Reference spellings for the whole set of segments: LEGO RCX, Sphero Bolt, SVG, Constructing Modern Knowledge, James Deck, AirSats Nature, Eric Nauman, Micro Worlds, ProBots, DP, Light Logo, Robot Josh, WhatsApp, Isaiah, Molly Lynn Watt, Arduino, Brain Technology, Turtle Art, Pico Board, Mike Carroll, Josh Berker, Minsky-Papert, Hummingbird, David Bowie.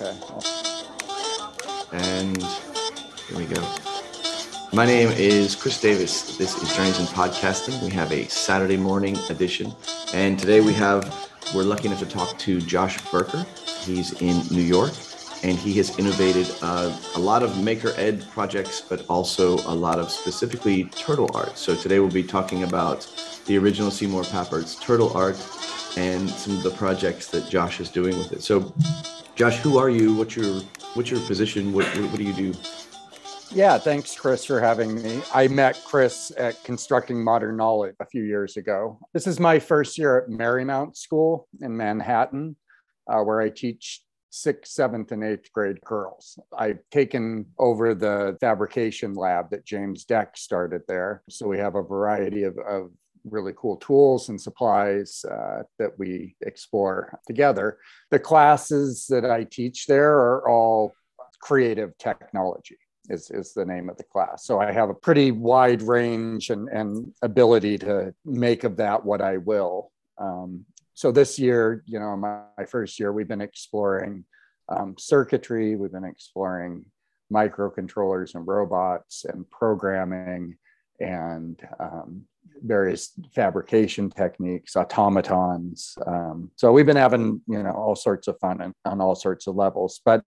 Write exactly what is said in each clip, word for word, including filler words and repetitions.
Okay. And here we go. My name is Chris Davis. This is Journeys in Podcasting. We have a Saturday morning edition. And today we have, we're lucky enough to talk to Josh Berker. He's in New York, and he has innovated uh, a lot of Maker Ed projects, but also a lot of specifically turtle art. So today we'll be talking about the original Seymour Papert's turtle art and some of the projects that Josh is doing with it. So Josh, who are you? What's your, what's your position? What, what, what do you do? Yeah, thanks, Chris, for having me. I met Chris at Constructing Modern Knowledge a few years ago. This is my first year at Marymount School in Manhattan, uh, where I teach sixth, seventh, and eighth grade girls. I've taken over the fabrication lab that James Deck started there. So we have a variety of, of really cool tools and supplies uh, that we explore together. The classes that I teach there are all creative technology. Is, is the name of the class. So I have a pretty wide range and, and ability to make of that what I will. Um, so this year, you know, my, my first year, we've been exploring um, circuitry, we've been exploring microcontrollers and robots and programming and um, various fabrication techniques, automatons. Um, so we've been having, you know, all sorts of fun on, on all sorts of levels. But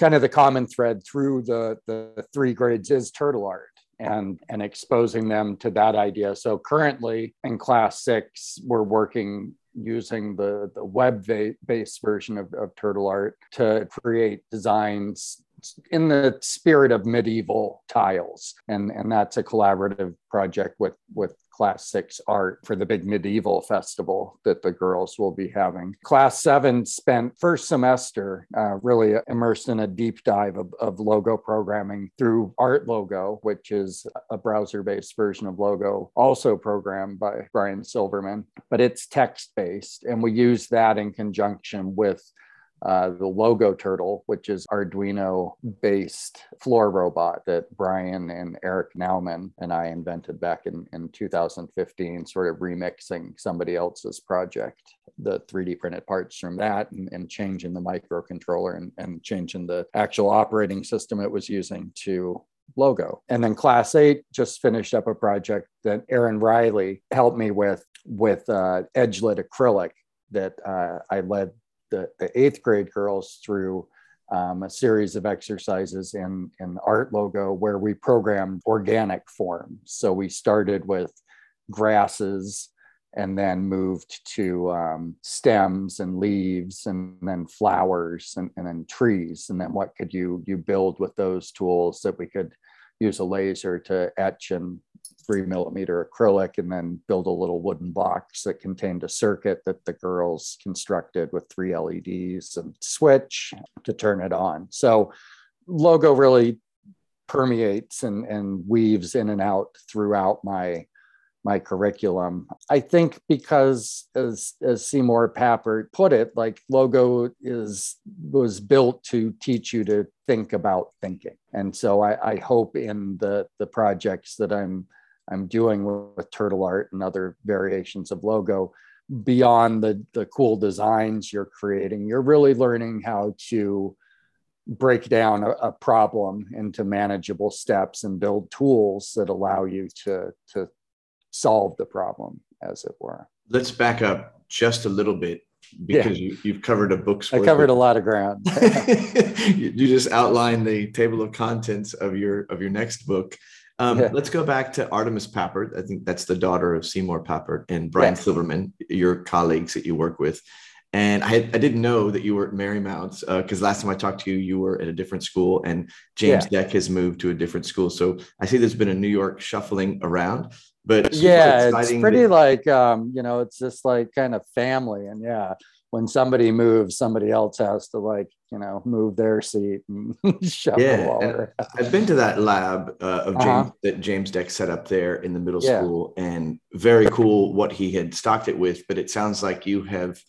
kind of the common thread through the, the three grades is turtle art and, and exposing them to that idea. So currently in class six, we're working using the, the web-based version of, of turtle art to create designs in the spirit of medieval tiles. And, and that's a collaborative project with, with class six art for the big medieval festival that the girls will be having. Class seven spent first semester uh, really immersed in a deep dive of, of logo programming through Art Logo, which is a browser-based version of Logo, also programmed by Brian Silverman, but it's text-based. And we use that in conjunction with Uh, the Logo Turtle, which is Arduino-based floor robot that Brian and Eric Nauman and I invented back in, in two thousand fifteen, sort of remixing somebody else's project, the three D printed parts from that and, and changing the microcontroller and, and changing the actual operating system it was using to Logo. And then class eight just finished up a project that Aaron Riley helped me with, with uh, edge-lit acrylic that uh, I led The, the eighth grade girls through um, a series of exercises in, in Art Logo where we programmed organic forms. So we started with grasses and then moved to um, stems and leaves and then flowers and, and then trees. And then what could you, you build with those tools that we could use a laser to etch and three millimeter acrylic and then build a little wooden box that contained a circuit that the girls constructed with three L E Ds and switch to turn it on. So Logo really permeates and, and weaves in and out throughout my, my curriculum. I think because as, as Seymour Papert put it, like Logo is, was built to teach you to think about thinking. And so I, I hope in the, the projects that I'm I'm doing with turtle art and other variations of Logo, beyond the, the cool designs you're creating, you're really learning how to break down a, a problem into manageable steps and build tools that allow you to, to solve the problem, as it were. Let's back up just a little bit, because yeah. you, you've covered a book's worth. I covered a lot of ground. you, you just outlined the table of contents of your of your next book. Um, yeah. Let's go back to Artemis Papert. I think that's the daughter of Seymour Papert and Brian yes. Silverman, your colleagues that you work with. And I, I didn't know that you were at Marymount because uh, last time I talked to you, you were at a different school and James yeah. Deck has moved to a different school. So I see there's been a New York shuffling around. But yeah, it's pretty that- like, um, you know, it's just like kind of family. And yeah, when somebody moves, somebody else has to like, you know, move their seat and shove yeah, the water. I've been to that lab uh, of James, uh-huh. that James Deck set up there in the middle yeah. school, and very cool what he had stocked it with. But it sounds like you have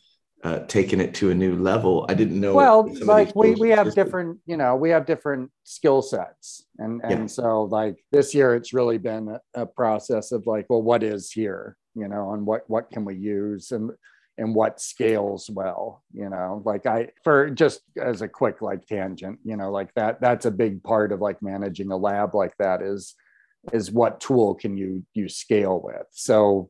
uh, taken it to a new level. I didn't know. Well, like we, we have different, you know, we have different skill sets. And, and yeah. so like this year, it's really been a, a process of like, well, what is here, you know, and what, what can we use? And and what scales well, you know, like I, for just as a quick like tangent, you know, like that, that's a big part of like managing a lab like that is, is what tool can you, you scale with. So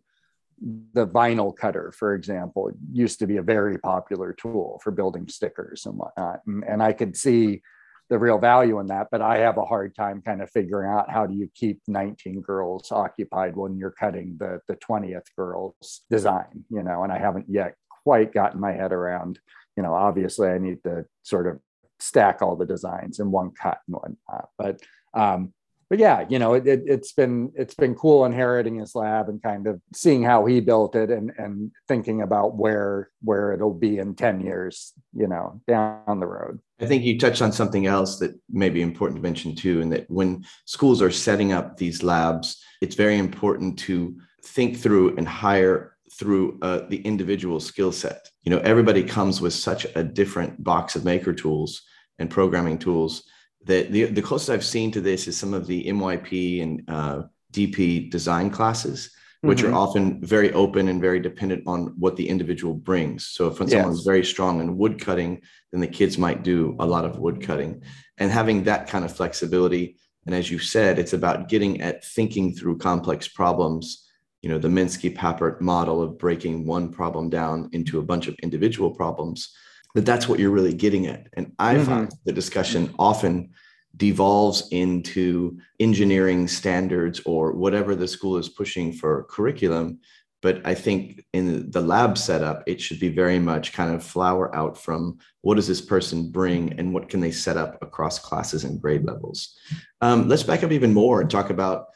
the vinyl cutter, for example, used to be a very popular tool for building stickers and whatnot. And, and I could see the real value in that, but I have a hard time kind of figuring out how do you keep nineteen girls occupied when you're cutting the, the twentieth girl's design, you know, and I haven't yet quite gotten my head around, you know, obviously I need to sort of stack all the designs in one cut and whatnot. But, um, but yeah, you know, it, it, it's been, it's been cool inheriting his lab and kind of seeing how he built it and, and thinking about where, where it'll be in ten years, you know, down the road. I think you touched on something else that may be important to mention too, and that when schools are setting up these labs, it's very important to think through and hire through uh, the individual skill set. You know, everybody comes with such a different box of maker tools and programming tools that the, the closest I've seen to this is some of the M Y P and uh, D P design classes, which mm-hmm. are often very open and very dependent on what the individual brings. So if yes. someone's very strong in wood cutting, then the kids might do a lot of wood cutting, and having that kind of flexibility. And as you said, it's about getting at thinking through complex problems, you know, the Minsky-Papert model of breaking one problem down into a bunch of individual problems, but that's what you're really getting at. And I mm-hmm. find the discussion often devolves into engineering standards or whatever the school is pushing for curriculum. But I think in the lab setup, it should be very much kind of flower out from what does this person bring and what can they set up across classes and grade levels. Um, let's back up even more and talk about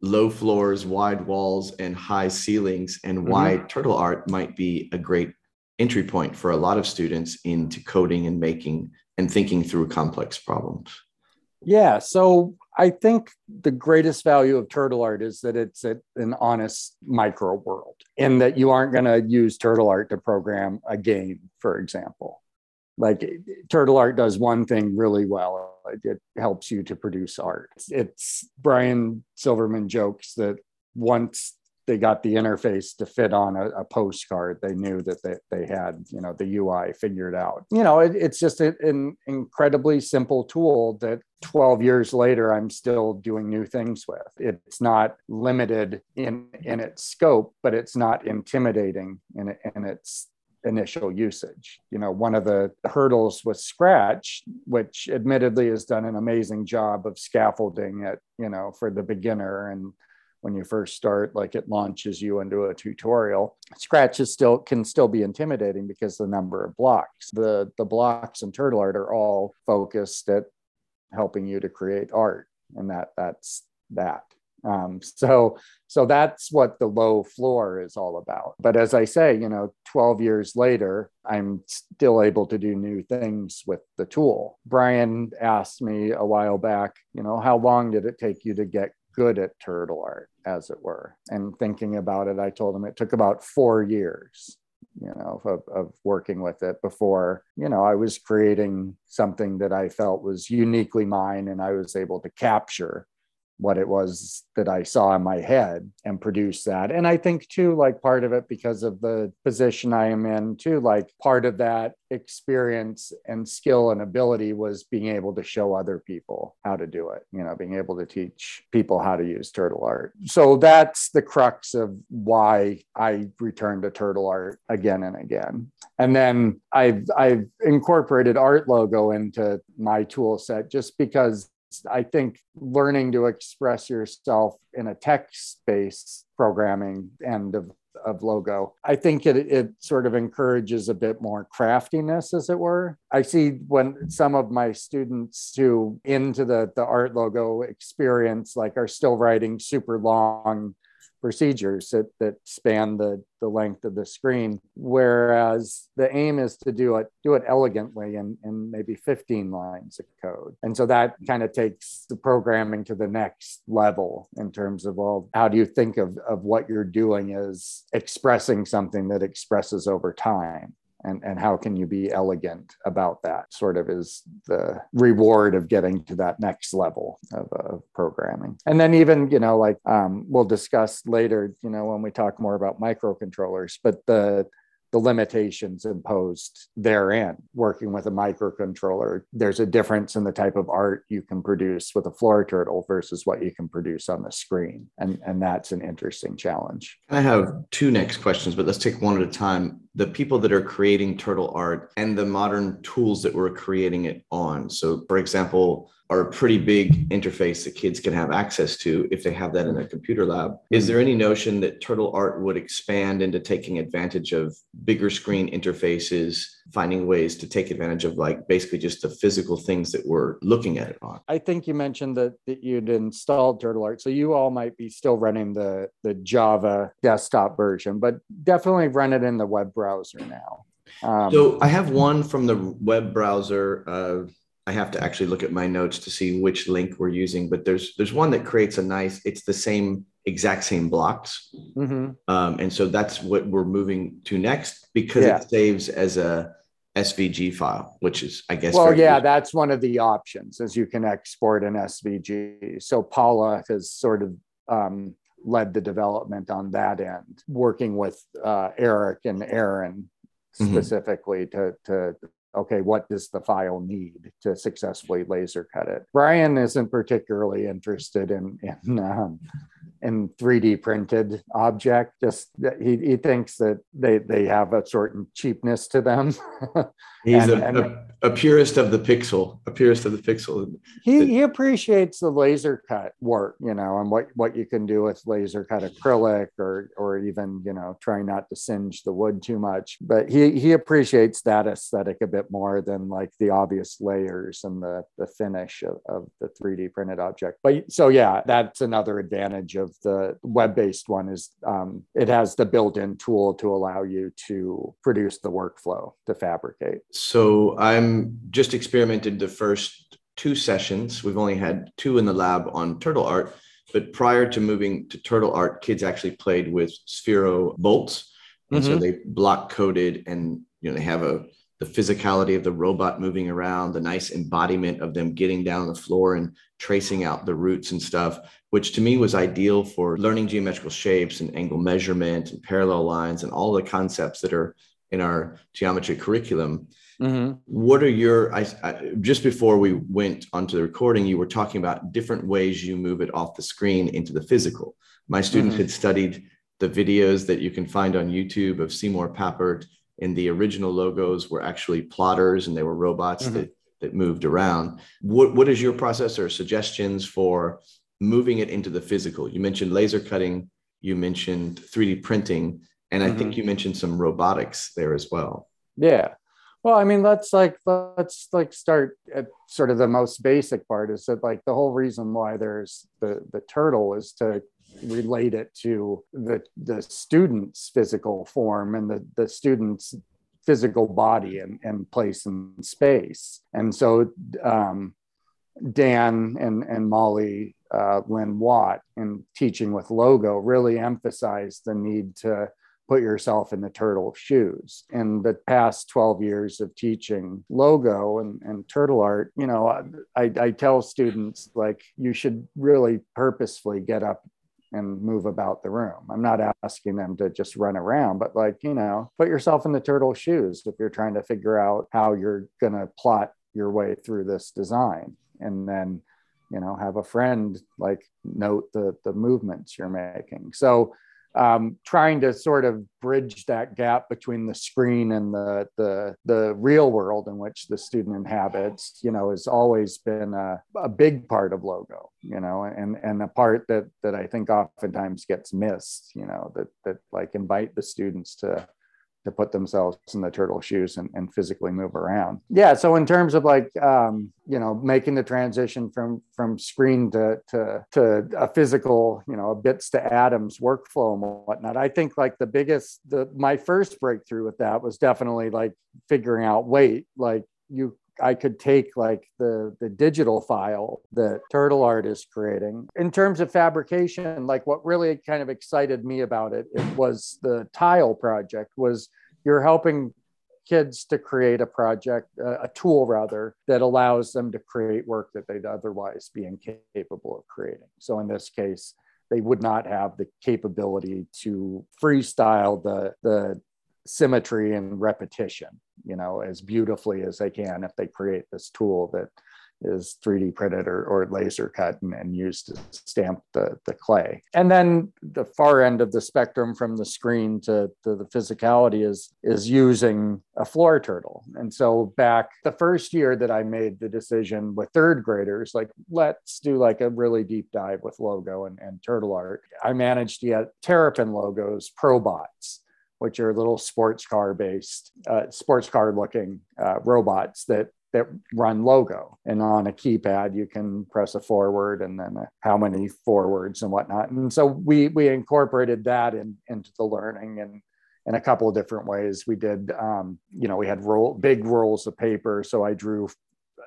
low floors, wide walls, and high ceilings, and why mm-hmm. Turtle Art might be a great entry point for a lot of students into coding and making and thinking through complex problems. Yeah, so I think the greatest value of Turtle Art is that it's a, an honest micro world, in that you aren't going to use Turtle Art to program a game, for example. Like Turtle Art does one thing really well. It helps you to produce art. It's Brian Silverman jokes that once they got the interface to fit on a, a postcard, they knew that they, they had, you know, the U I figured out. You know, it, it's just a, an incredibly simple tool that twelve years later, I'm still doing new things with. It's not limited in, in its scope, but it's not intimidating in, in its initial usage. You know, one of the hurdles with Scratch, which admittedly has done an amazing job of scaffolding it, you know, for the beginner, and when you first start, like it launches you into a tutorial. Scratch is still can still be intimidating because the number of blocks. The the blocks in Turtle Art are all focused at helping you to create art, and that that's that. Um, so so that's what the low floor is all about. But as I say, you know, twelve years later, I'm still able to do new things with the tool. Brian asked me a while back, you know, how long did it take you to get good at Turtle Art, as it were? And thinking about it, I told him it took about four years, you know, of, of working with it before, you know, I was creating something that I felt was uniquely mine, and I was able to capture what it was that I saw in my head and produce that. And I think too, like part of it, because of the position I am in too, like part of that experience and skill and ability was being able to show other people how to do it, you know, being able to teach people how to use Turtle Art. So that's the crux of why I returned to Turtle Art again and again. And then I've, I've incorporated Art Logo into my tool set just because I think learning to express yourself in a text-based programming end of, of Logo, I think it, it sort of encourages a bit more craftiness, as it were. I see when some of my students who into the, the Art Logo experience, like are still writing super long procedures that, that span the, the length of the screen, whereas the aim is to do it do it elegantly in, in maybe fifteen lines of code. And so that kind of takes the programming to the next level in terms of, well, how do you think of, of what you're doing as expressing something that expresses over time? And, and how can you be elegant about that? Sort of is the reward of getting to that next level of, of programming. And then even, you know, like um, we'll discuss later, you know, when we talk more about microcontrollers, but the the limitations imposed therein. Working with a microcontroller, there's a difference in the type of art you can produce with a floor turtle versus what you can produce on the screen. And, and that's an interesting challenge. I have two next questions, but let's take one at a time. The people that are creating turtle art and the modern tools that we're creating it on. So, for example, are a pretty big interface that kids can have access to if they have that in their computer lab. Is there any notion that turtle art would expand into taking advantage of bigger screen interfaces, finding ways to take advantage of like basically just the physical things that we're looking at it on? I think you mentioned that, that you'd installed turtle art. So you all might be still running the, the Java desktop version, but definitely run it in the web browser now. Um, so I have one from the web browser. Uh, I have to actually look at my notes to see which link we're using, but there's there's one that creates a nice, it's the same, exact same blocks. Mm-hmm. Um, and so that's what we're moving to next, because yeah. it saves as a S V G file, which is, I guess. Well, yeah, useful. That's one of the options, is you can export an S V G. So Paula has sort of um, led the development on that end, working with uh, Eric and Aaron specifically mm-hmm. to to. Okay, what does the file need to successfully laser cut it? Brian isn't particularly interested in in, um, in three D printed object. Just he he thinks that they they have a certain cheapness to them. He's and, a, and, a, a purist of the pixel, a purist of the pixel. He he appreciates the laser cut work, you know, and what, what you can do with laser cut acrylic, or or even, you know, try not to singe the wood too much. But he he appreciates that aesthetic a bit more than like the obvious layers and the, the finish of, of the three D printed object. But so yeah, that's another advantage of the web-based one, is um, it has the built-in tool to allow you to produce the workflow to fabricate. So I'm just experimented the first two sessions. We've only had two in the lab on turtle art, but prior to moving to turtle art, kids actually played with Sphero Bolts. And mm-hmm. so they block coded, and you know, they have a the physicality of the robot moving around, the nice embodiment of them getting down the floor and tracing out the roots and stuff, which to me was ideal for learning geometrical shapes and angle measurement and parallel lines and all the concepts that are in our geometry curriculum. Mm-hmm. What are your, I, I, just before we went onto the recording, you were talking about different ways you move it off the screen into the physical. My students mm-hmm. had studied the videos that you can find on YouTube of Seymour Papert. And the original logos were actually plotters, and they were robots mm-hmm. that, that moved around. What, what is your process or suggestions for moving it into the physical? You mentioned laser cutting, you mentioned three D printing, and mm-hmm. I think you mentioned some robotics there as well. Yeah. Well, I mean, let's like, let's like start at sort of the most basic part, is that like the whole reason why there's the, the turtle is to relate it to the the student's physical form and the, the student's physical body and, and place and space. And so um, Dan and, and Molly uh, Lynn Watt in Teaching with Logo really emphasized the need to put yourself in the turtle shoes. In the past twelve years of teaching Logo and, and turtle art, you know, I, I tell students, like, you should really purposefully get up and move about the room. I'm not asking them to just run around, but like, you know, put yourself in the turtle shoes if you're trying to figure out how you're going to plot your way through this design. And then, you know, have a friend like note the, the movements you're making. So um, trying to sort of bridge that gap between the screen and the, the, the real world in which the student inhabits, you know, has always been a, a big part of Logo, you know, and, and a part that, that I think oftentimes gets missed, you know, that, that like invite the students to, to put themselves in the turtle shoes and, and physically move around. Yeah. So in terms of like, um, you know, making the transition from, from screen to, to, to a physical, you know, a bits to atoms workflow and whatnot, I think like the biggest, the, my first breakthrough with that was definitely like figuring out, wait, like you, I could take like the, the digital file that turtle art is creating. In terms of fabrication, like what really kind of excited me about it, it was the tile project, was you're helping kids to create a project, a tool rather, that allows them to create work that they'd otherwise be incapable of creating. So in this case, they would not have the capability to freestyle the the symmetry and repetition, you know, as beautifully as they can if they create this tool that is three D printed or, or laser cut and, and used to stamp the, the clay. And then the far end of the spectrum from the screen to, to the physicality is, is using a floor turtle. And so back the first year that I made the decision with third graders, like, let's do like a really deep dive with Logo and, and Turtle Art, I managed to get Terrapin Logo's ProBots, which are little sports car based, uh, sports car looking uh, robots that that run Logo. And on a keypad, you can press a forward and then a, how many forwards and whatnot. And so we we incorporated that in, into the learning and in a couple of different ways. We did, um, you know, we had roll, big rolls of paper. So I drew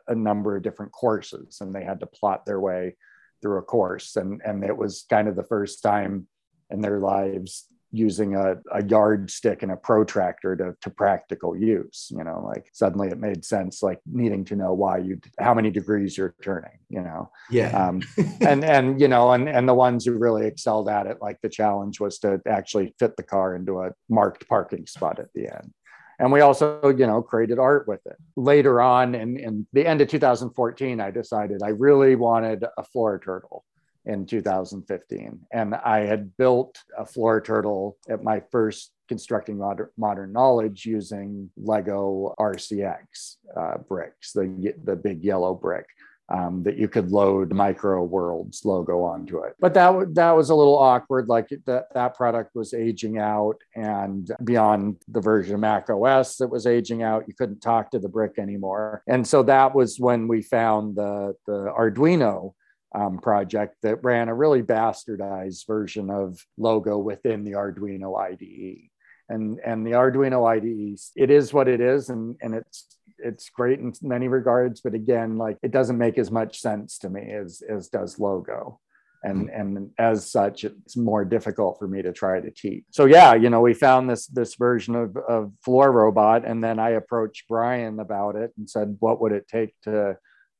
a number of different courses and they had to plot their way through a course. And, and it was kind of the first time in their lives using a, a yardstick and a protractor to, to practical use, you know, like suddenly it made sense, like needing to know why you, how many degrees you're turning, you know? Yeah. um, and, and, you know, and, and the ones who really excelled at it, like the challenge was to actually fit the car into a marked parking spot at the end. And we also, you know, created art with it. Later on in, in the end of two thousand fourteen, I decided I really wanted a floor turtle in two thousand fifteen. And I had built a floor turtle at my first Constructing Modern, Modern Knowledge using LEGO R C X uh, bricks, the, the big yellow brick um, that you could load Micro Worlds logo onto it. But that, that was a little awkward. Like that, that product was aging out, and beyond the version of Mac O S that was aging out, you couldn't talk to the brick anymore. And so that was when we found the, the Arduino Um, project that ran a really bastardized version of Logo within the Arduino I D E. And, and the Arduino I D E, it is what it is, and, and it's it's great in many regards, but again, like it doesn't make as much sense to me as, as does Logo. And, and as such, it's more difficult for me to try to teach. So yeah, you know, we found this this version of, of Floor Robot, and then I approached Brian about it and said, what would it take to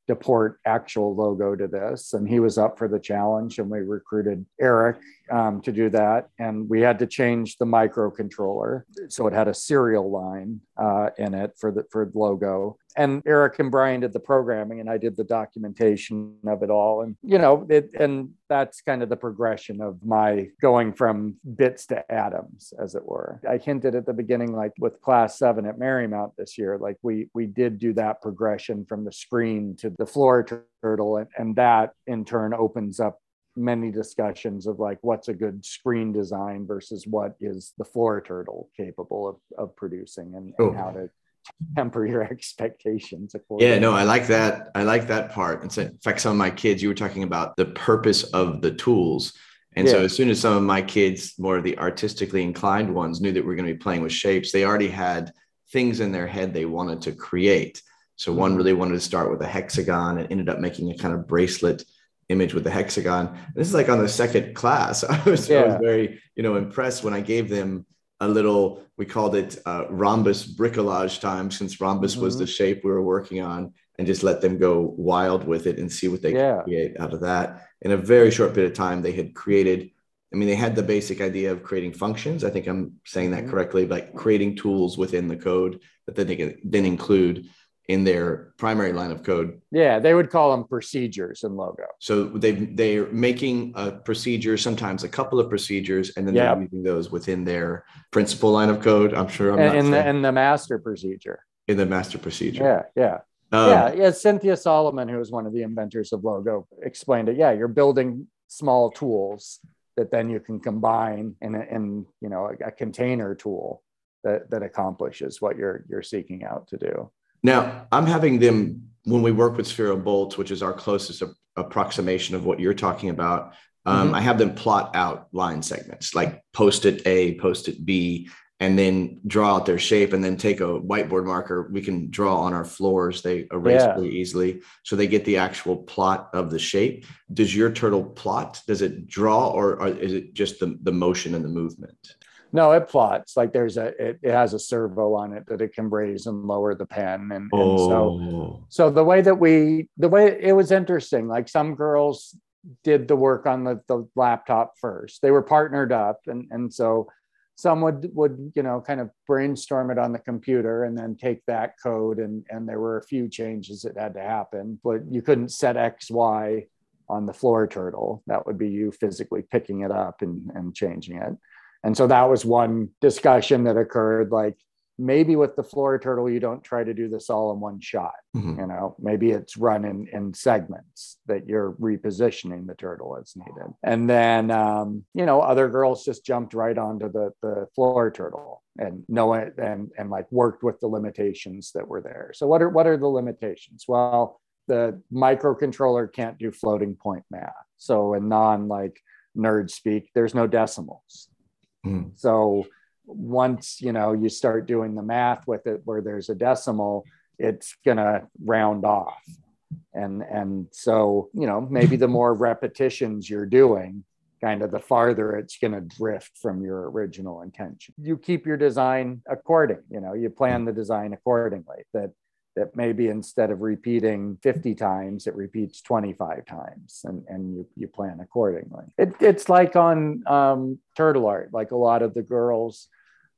deport actual Logo to this? And he was up for the challenge, and we recruited Eric um, to do that. And we had to change the microcontroller. So it had a serial line uh, in it for the for Logo. And Eric and Brian did the programming, and I did the documentation of it all. And, you know, it, and that's kind of the progression of my going from bits to atoms, as it were. I hinted at the beginning, like with class seven at Marymount this year, like we we did do that progression from the screen to the floor turtle. And, and that in turn opens up many discussions of like, what's a good screen design versus what is the floor turtle capable of, of producing, and, and how to temper your expectations accordingly. Yeah, no, I like that. I like that part. And so, in fact, some of my kids, you were talking about the purpose of the tools. And yeah. So as soon as some of my kids, more of the artistically inclined ones, knew that we're going to be playing with shapes, they already had things in their head they wanted to create. So one really wanted to start with a hexagon and ended up making a kind of bracelet image with the hexagon. This is like on the second class. I was, yeah. I was very, you know, impressed when I gave them a little, we called it uh, rhombus bricolage time, since rhombus mm-hmm. was the shape we were working on, and just let them go wild with it and see what they yeah. could create out of that. In a very short bit of time, they had created, I mean, they had the basic idea of creating functions. I think I'm saying that mm-hmm. correctly, like creating tools within the code that then they can then include in their primary line of code. Yeah, they would call them procedures in Logo. So they they're making a procedure, sometimes a couple of procedures, and then yep. they're using those within their principal line of code. I'm sure I'm and, not in the, in the master procedure. In the master procedure. Yeah, yeah. Um, yeah, yeah. Cynthia Solomon, who was one of the inventors of Logo, explained it. Yeah, you're building small tools that then you can combine in, in you know, a, a container tool that, that accomplishes what you're you're seeking out to do. Now, I'm having them, when we work with Sphero Bolt, which is our closest ap- approximation of what you're talking about, um, mm-hmm. I have them plot out line segments, like post-it A, post-it B, and then draw out their shape, and then take a whiteboard marker. We can draw on our floors. They erase yeah. pretty easily. So they get the actual plot of the shape. Does your turtle plot? Does it draw, or, or is it just the, the motion and the movement? No, it plots. Like there's a, it, it has a servo on it that it can raise and lower the pen. And, oh. and so, so the way that we, the way it was interesting, like some girls did the work on the, the laptop first, they were partnered up. And, and so some would, would, you know, kind of brainstorm it on the computer and then take that code. And, and there were a few changes that had to happen, but you couldn't set X, Y on the floor turtle. That would be you physically picking it up and, and changing it. And so that was one discussion that occurred, like, maybe with the floor turtle, you don't try to do this all in one shot. Mm-hmm. You know, maybe it's run in, in segments that you're repositioning the turtle as needed. And then, um, you know, other girls just jumped right onto the, the floor turtle and know it and, and like worked with the limitations that were there. So what are, what are the limitations? Well, the microcontroller can't do floating point math. So in non like nerd speak, there's no decimals. Mm. So once, you know, you start doing the math with it where there's a decimal, it's gonna round off. And, and so, you know, maybe the more repetitions you're doing, kind of the farther it's gonna drift from your original intention. You keep your design according, you know, you plan the design accordingly, that that maybe instead of repeating fifty times, it repeats twenty-five times, and, and you, you plan accordingly. It, it's like on um, Turtle Art, like a lot of the girls,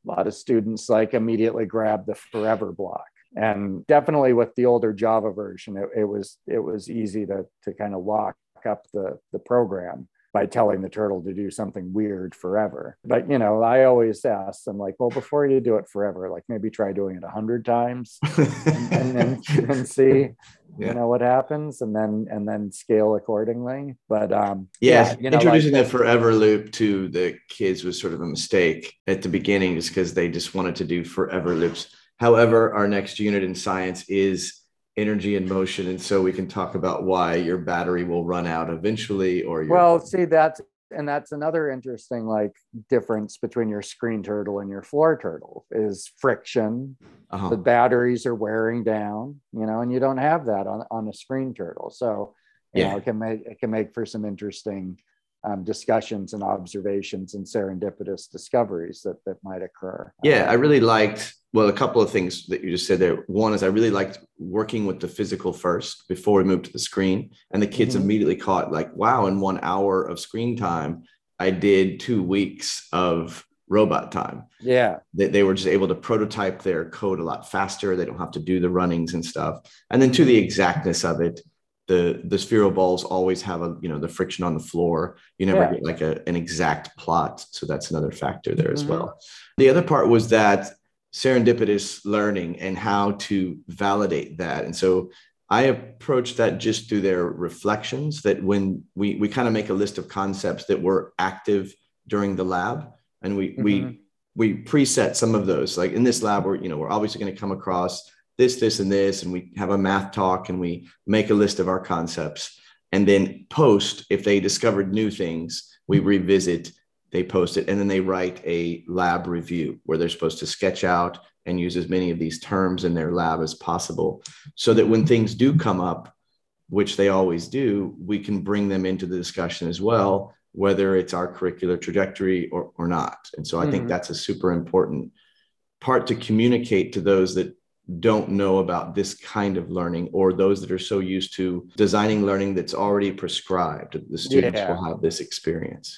a lot of students like immediately grab the forever block. And definitely with the older Java version, it, it was it was easy to, to kind of lock up the, the program by telling the turtle to do something weird forever. But, you know, I always ask them, like, well, before you do it forever, like maybe try doing it a hundred times and, and, and, and see, yeah. you know, what happens, and then, and then scale accordingly. But um, yeah, yeah you know, introducing like, that forever loop to the kids was sort of a mistake at the beginning, just because they just wanted to do forever loops. However, our next unit in science is energy and motion, and so we can talk about why your battery will run out eventually, or your well see that's and that's another interesting like difference between your screen turtle and your floor turtle is friction. Uh-huh. The batteries are wearing down, you know, and you don't have that on, on a screen turtle, so you yeah. know, it can make it can make for some interesting Um, discussions and observations and serendipitous discoveries that, that might occur. Yeah, I really liked, well, a couple of things that you just said there. One is I really liked working with the physical first before we moved to the screen. And the kids mm-hmm. immediately caught like, wow, in one hour of screen time, I did two weeks of robot time. Yeah. They, they were just able to prototype their code a lot faster. They don't have to do the runnings and stuff. And then to the exactness of it, The the Sphero balls always have a, you know, the friction on the floor. You never yeah. get like a, an exact plot. So that's another factor there as mm-hmm. well. The other part was that serendipitous learning and how to validate that. And so I approached that just through their reflections, that when we, we kind of make a list of concepts that were active during the lab, and we, mm-hmm. we, we preset some of those. Like in this lab, we're, you know, we're obviously going to come across this, this, and this, and we have a math talk and we make a list of our concepts, and then post, if they discovered new things, we revisit, they post it, and then they write a lab review where they're supposed to sketch out and use as many of these terms in their lab as possible, so that when things do come up, which they always do, we can bring them into the discussion as well, whether it's our curricular trajectory or, or not. And so I mm-hmm. think that's a super important part to communicate to those that don't know about this kind of learning, or those that are so used to designing learning that's already prescribed. The students yeah. will have this experience.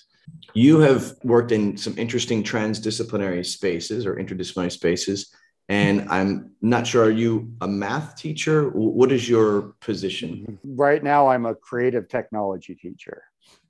You have worked in some interesting transdisciplinary spaces or interdisciplinary spaces, and I'm not sure, are you a math teacher? What is your position? Right now, I'm a creative technology teacher.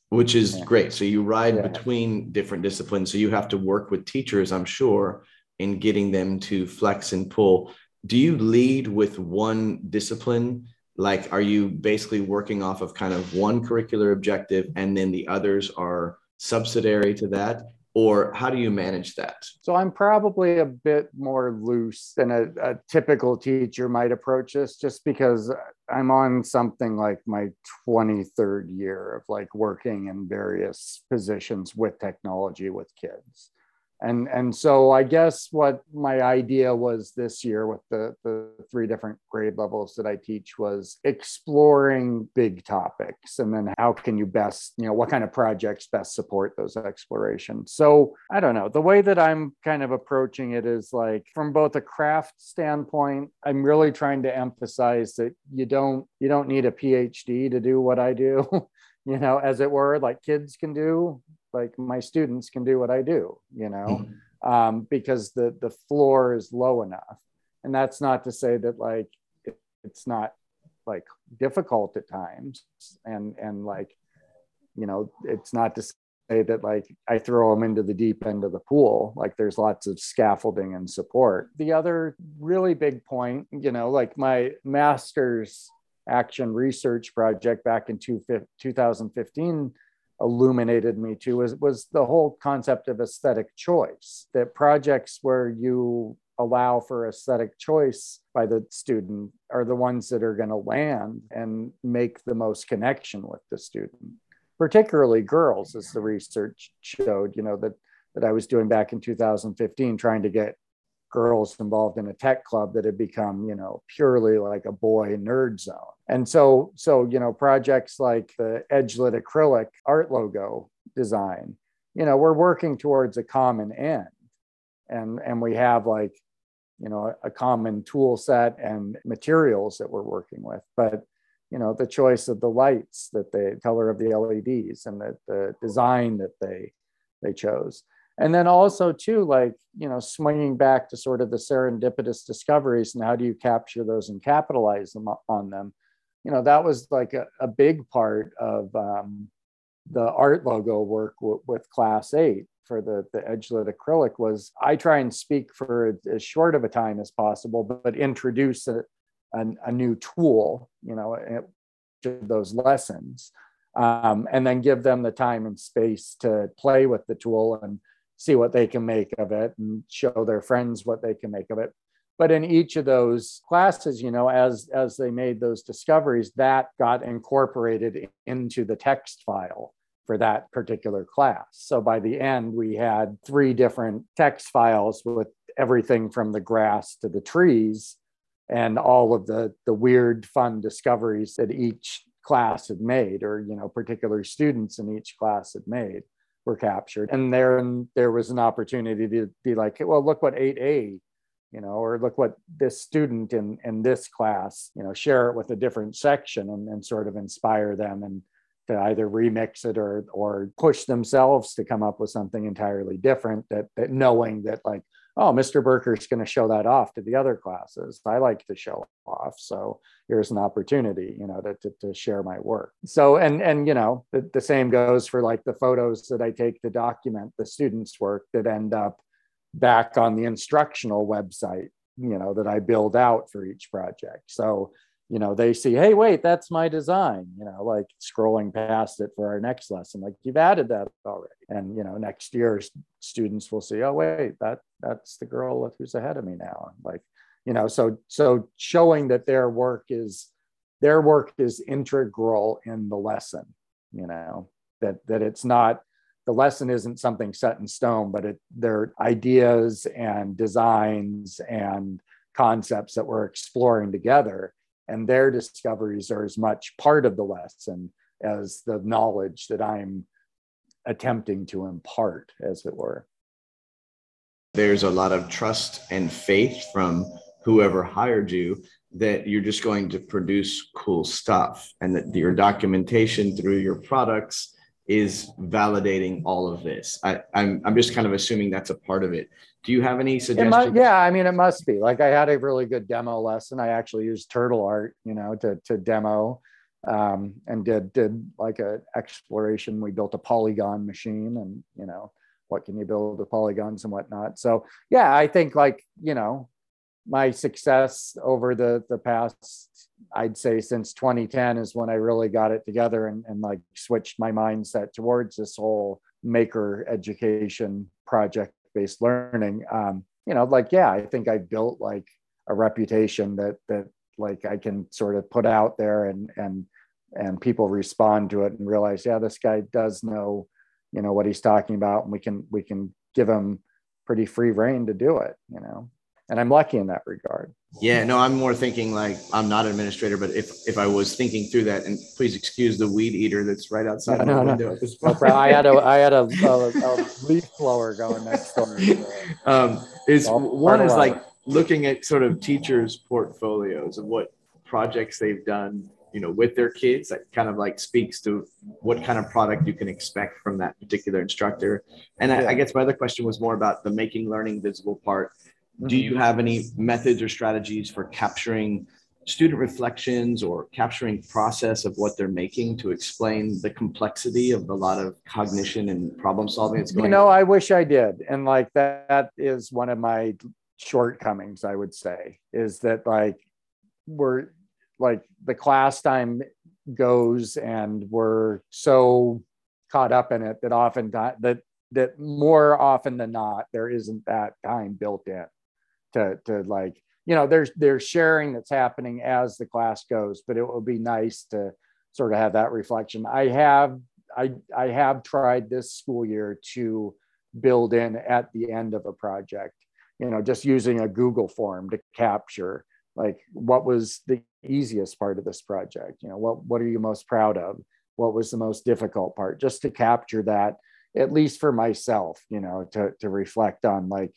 Which is yeah. great. So you ride yeah. between different disciplines. So you have to work with teachers, I'm sure, in getting them to flex and pull. Do you lead with one discipline? Like, are you basically working off of kind of one curricular objective and then the others are subsidiary to that? Or how do you manage that? So I'm probably a bit more loose than a, a typical teacher might approach this, just because I'm on something like my twenty-third year of like working in various positions with technology with kids. And and so I guess what my idea was this year with the, the three different grade levels that I teach was exploring big topics, and then how can you best, you know, what kind of projects best support those explorations. So I don't know, the way that I'm kind of approaching it is like from both a craft standpoint, I'm really trying to emphasize that you don't you don't need a PhD to do what I do, you know, as it were, like kids can do. Like my students can do what I do, you know, um, because the, the floor is low enough. And that's not to say that like, it, it's not like difficult at times. And, and like, you know, it's not to say that like, I throw them into the deep end of the pool. Like there's lots of scaffolding and support. The other really big point, you know, like my master's action research project back in two thousand fifteen illuminated me to was, was the whole concept of aesthetic choice, that projects where you allow for aesthetic choice by the student are the ones that are going to land and make the most connection with the student, particularly girls, as the research showed, you know, that, that I was doing back in two thousand fifteen, trying to get girls involved in a tech club that had become, you know, purely like a boy nerd zone. And so, so, you know, projects like the edge-lit acrylic Art Logo design, you know, we're working towards a common end. And, and we have like, you know, a common tool set and materials that we're working with, but, you know, the choice of the lights, that the color of the L E Ds, and the, the design that they, they chose. And then also too, like, you know, swinging back to sort of the serendipitous discoveries and how do you capture those and capitalize them on them? You know, that was like a, a big part of um, the Art Logo work w- with class eight for the, the edge-lit acrylic was I try and speak for as short of a time as possible, but, but introduce a, a, a new tool, you know, it, those lessons, um, and then give them the time and space to play with the tool and see what they can make of it and show their friends what they can make of it. But in each of those classes, you know, as, as they made those discoveries, that got incorporated into the text file for that particular class. So by the end, we had three different text files with everything from the grass to the trees and all of the, the weird, fun discoveries that each class had made, or, you know, particular students in each class had made, were captured. And there, and there was an opportunity to be like, hey, well, look what eight A, you know, or look what this student in, in this class, you know, share it with a different section and, and sort of inspire them and to either remix it or, or push themselves to come up with something entirely different, that, that knowing that like, oh, Mister Berker's going to show that off to the other classes. I like to show off. So here's an opportunity, you know, to, to, to share my work. So, and, and you know, the, the same goes for like the photos that I take to document the students' work that end up back on the instructional website, you know, that I build out for each project. So, you know, they see, hey, wait, that's my design, you know, like scrolling past it for our next lesson, like you've added that already. And, you know, next year students will see, oh, wait, that that's the girl who's ahead of me now. Like, you know, so so showing that their work is their work is integral in the lesson, you know, that that it's not, the lesson isn't something set in stone, but it their ideas and designs and concepts that we're exploring together. And their discoveries are as much part of the lesson as the knowledge that I'm attempting to impart, as it were. There's a lot of trust and faith from whoever hired you that you're just going to produce cool stuff, and that your documentation through your products is validating all of this. I, I'm, I'm just kind of assuming that's a part of it. Do you have any suggestions? Must, yeah, I mean, it must be. Like I had a really good demo lesson. I actually used Turtle Art, you know, to, to demo um, and did, did like an exploration. We built a polygon machine and, you know, what can you build with polygons and whatnot. So yeah, I think like, you know, my success over the, the past, I'd say since twenty ten is when I really got it together and, and like switched my mindset towards this whole maker education project-based learning. Um, you know, like, yeah, I think I built like a reputation that, that like I can sort of put out there and, and, and people respond to it and realize, yeah, this guy does know, you know, what he's talking about, and we can, we can give him pretty free rein to do it, you know? And I'm lucky in that regard. Yeah, no, I'm more thinking like I'm not an administrator, but if if I was thinking through that, and please excuse the weed eater that's right outside no, my no, window. No. No, I had a I had a, a, a leaf blower going next door. Um, is one is like looking at sort of teachers' portfolios of what projects they've done, you know, with their kids, that kind of like speaks to what kind of product you can expect from that particular instructor. And yeah. I, I guess my other question was more about the making learning visible part. Mm-hmm. Do you have any methods or strategies for capturing student reflections or capturing process of what they're making to explain the complexity of a lot of cognition and problem solving that's going on? You know, on? I wish I did. And like that, that is one of my shortcomings, I would say, is that like we're like the class time goes and we're so caught up in it that often that that more often than not, there isn't that time built in to, to like, you know, there's there's sharing that's happening as the class goes, but it will be nice to sort of have that reflection. I have I I have tried this school year to build in at the end of a project, you know, just using a Google form to capture like what was the easiest part of this project, you know, what what are you most proud of, what was the most difficult part, just to capture that, at least for myself, you know, to to reflect on like,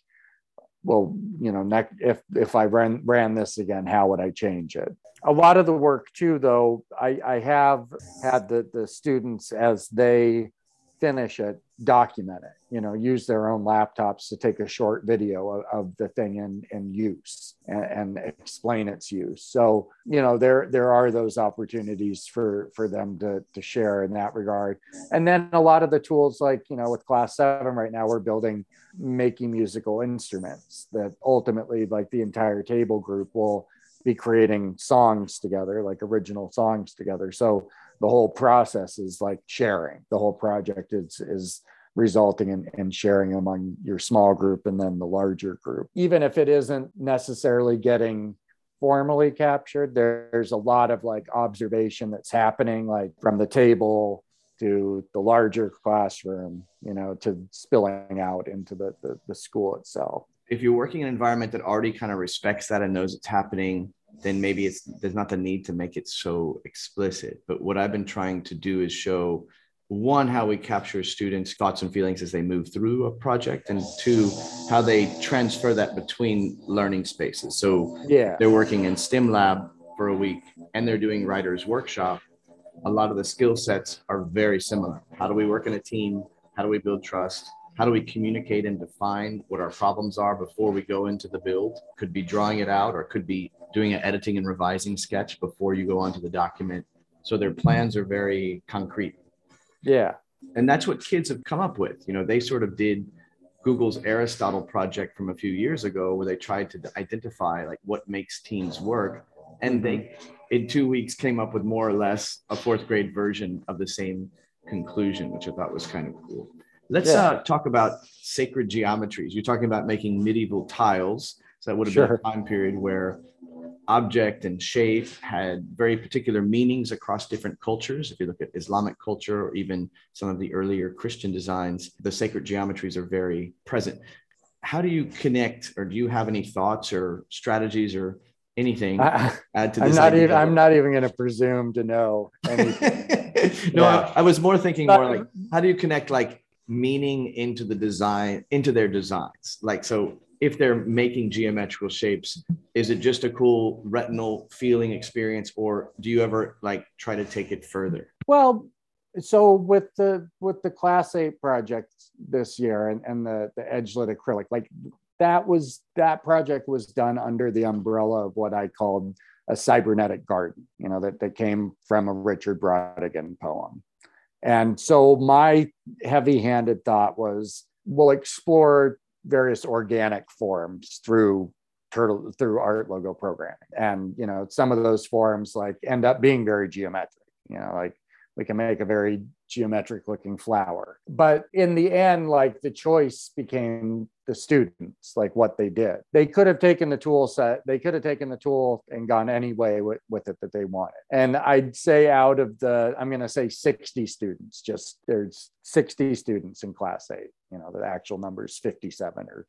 well, you know, next, if if I ran ran this again, how would I change it? A lot of the work too, though, I, I have had the, the students as they finish it, document it, you know, use their own laptops to take a short video of, of the thing in, in use and, and explain its use. So, you know, there there are those opportunities for, for them to, to share in that regard. And then a lot of the tools, like, you know, with class seven right now, we're building making musical instruments that ultimately like the entire table group will be creating songs together, like original songs together. So the whole process is like sharing. The whole project is is resulting in, in sharing among your small group and then the larger group. Even if it isn't necessarily getting formally captured, there, there's a lot of like observation that's happening, like from the table to the larger classroom, you know, to spilling out into the, the, the school itself. If you're working in an environment that already kind of respects that and knows it's happening, then maybe it's there's not the need to make it so explicit. But what I've been trying to do is show, one, how we capture students' thoughts and feelings as they move through a project, and two, how they transfer that between learning spaces. So yeah, they're working in STEM lab for a week and they're doing writer's workshop. A lot of the skill sets are very similar. How do we work in a team? How do we build trust? How do we communicate and define what our problems are before we go into the build? Could be drawing it out, or could be doing an editing and revising sketch before you go onto the document. So their plans are very concrete. Yeah. And that's what kids have come up with. You know, they sort of did Google's Aristotle project from a few years ago, where they tried to identify like what makes teams work. And they, in two weeks, came up with more or less a fourth grade version of the same conclusion, which I thought was kind of cool. Let's yeah. uh, talk about sacred geometries. You're talking about making medieval tiles. So that would have sure. been a time period where object and shape had very particular meanings across different cultures. If you look at Islamic culture or even some of the earlier Christian designs, the sacred geometries are very present. How do you connect, or do you have any thoughts or strategies or anything I, add to this? I'm not even, I'm not even going to presume to know anything. no, yeah. I, I was more thinking but, more like, how do you connect like meaning into the design, into their designs? Like, so if they're making geometrical shapes, is it just a cool retinal feeling experience, or do you ever like try to take it further? Well, so with the with the Class eight project this year and, and the, the edge lit acrylic, like that was that project was done under the umbrella of what I called a cybernetic garden, you know, that, that came from a Richard Brodigan poem. And so my heavy-handed thought was, we'll explore various organic forms through turtle through Art Logo programming. And, you know, some of those forms like end up being very geometric, you know, like we can make a very geometric looking flower. But in the end, like the choice became the students, like what they did. They could have taken the tool set, they could have taken the tool and gone any way with, with it that they wanted. And I'd say out of the, I'm going to say sixty students, just there's sixty students in class eight, you know, the actual number is fifty-seven or